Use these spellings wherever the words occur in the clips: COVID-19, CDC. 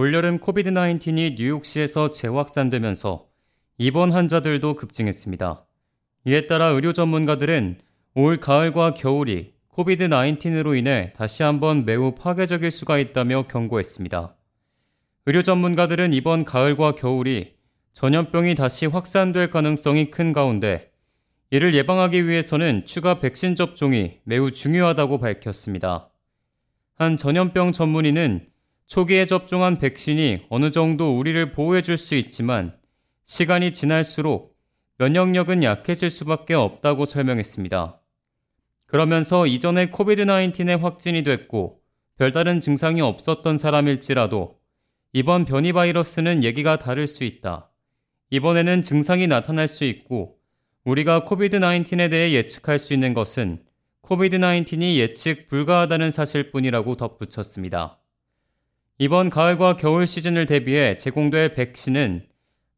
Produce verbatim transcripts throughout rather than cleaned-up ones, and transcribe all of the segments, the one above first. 올여름 코비드 나인틴이 뉴욕시에서 재확산되면서 입원 환자들도 급증했습니다. 이에 따라 의료 전문가들은 올 가을과 겨울이 코비드 나인틴으로 인해 다시 한번 매우 파괴적일 수가 있다며 경고했습니다. 의료 전문가들은 이번 가을과 겨울이 전염병이 다시 확산될 가능성이 큰 가운데 이를 예방하기 위해서는 추가 백신 접종이 매우 중요하다고 밝혔습니다. 한 전염병 전문의는 초기에 접종한 백신이 어느 정도 우리를 보호해줄 수 있지만 시간이 지날수록 면역력은 약해질 수밖에 없다고 설명했습니다. 그러면서 이전에 코비드 나인틴에 확진이 됐고 별다른 증상이 없었던 사람일지라도 이번 변이 바이러스는 얘기가 다를 수 있다. 이번에는 증상이 나타날 수 있고 우리가 코비드 나인틴에 대해 예측할 수 있는 것은 코비드 나인틴이 예측 불가하다는 사실뿐이라고 덧붙였습니다. 이번 가을과 겨울 시즌을 대비해 제공될 백신은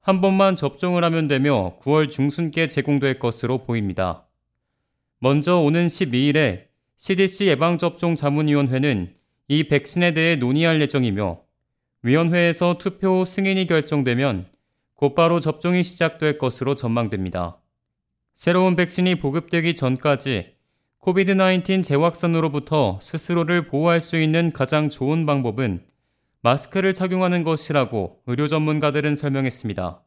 한 번만 접종을 하면 되며 구월 중순께 제공될 것으로 보입니다. 먼저 오는 십이일에 씨디씨 예방접종자문위원회는 이 백신에 대해 논의할 예정이며 위원회에서 투표 후 승인이 결정되면 곧바로 접종이 시작될 것으로 전망됩니다. 새로운 백신이 보급되기 전까지 코비드 나인틴 재확산으로부터 스스로를 보호할 수 있는 가장 좋은 방법은 마스크를 착용하는 것이라고 의료 전문가들은 설명했습니다.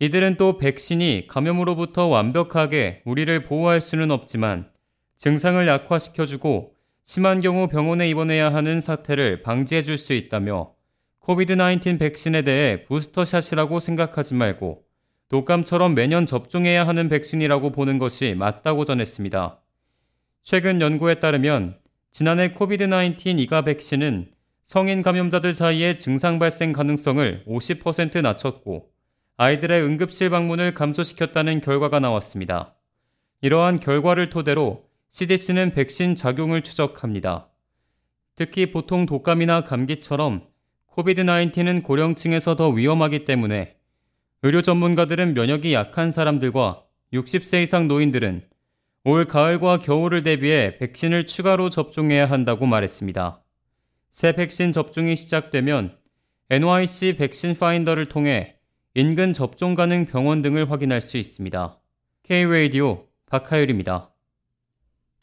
이들은 또 백신이 감염으로부터 완벽하게 우리를 보호할 수는 없지만 증상을 약화시켜주고 심한 경우 병원에 입원해야 하는 사태를 방지해줄 수 있다며 코비드 나인틴 백신에 대해 부스터샷이라고 생각하지 말고 독감처럼 매년 접종해야 하는 백신이라고 보는 것이 맞다고 전했습니다. 최근 연구에 따르면 지난해 코비드 나인틴 이가 백신은 성인 감염자들 사이의 증상 발생 가능성을 오십 퍼센트 낮췄고 아이들의 응급실 방문을 감소시켰다는 결과가 나왔습니다. 이러한 결과를 토대로 씨디씨는 백신 작용을 추적합니다. 특히 보통 독감이나 감기처럼 코비드 나인틴은 고령층에서 더 위험하기 때문에 의료 전문가들은 면역이 약한 사람들과 육십 세 이상 노인들은 올 가을과 겨울을 대비해 백신을 추가로 접종해야 한다고 말했습니다. 새 백신 접종이 시작되면 엔와이씨 백신 파인더를 통해 인근 접종 가능 병원 등을 확인할 수 있습니다. K 라디오 박하율입니다.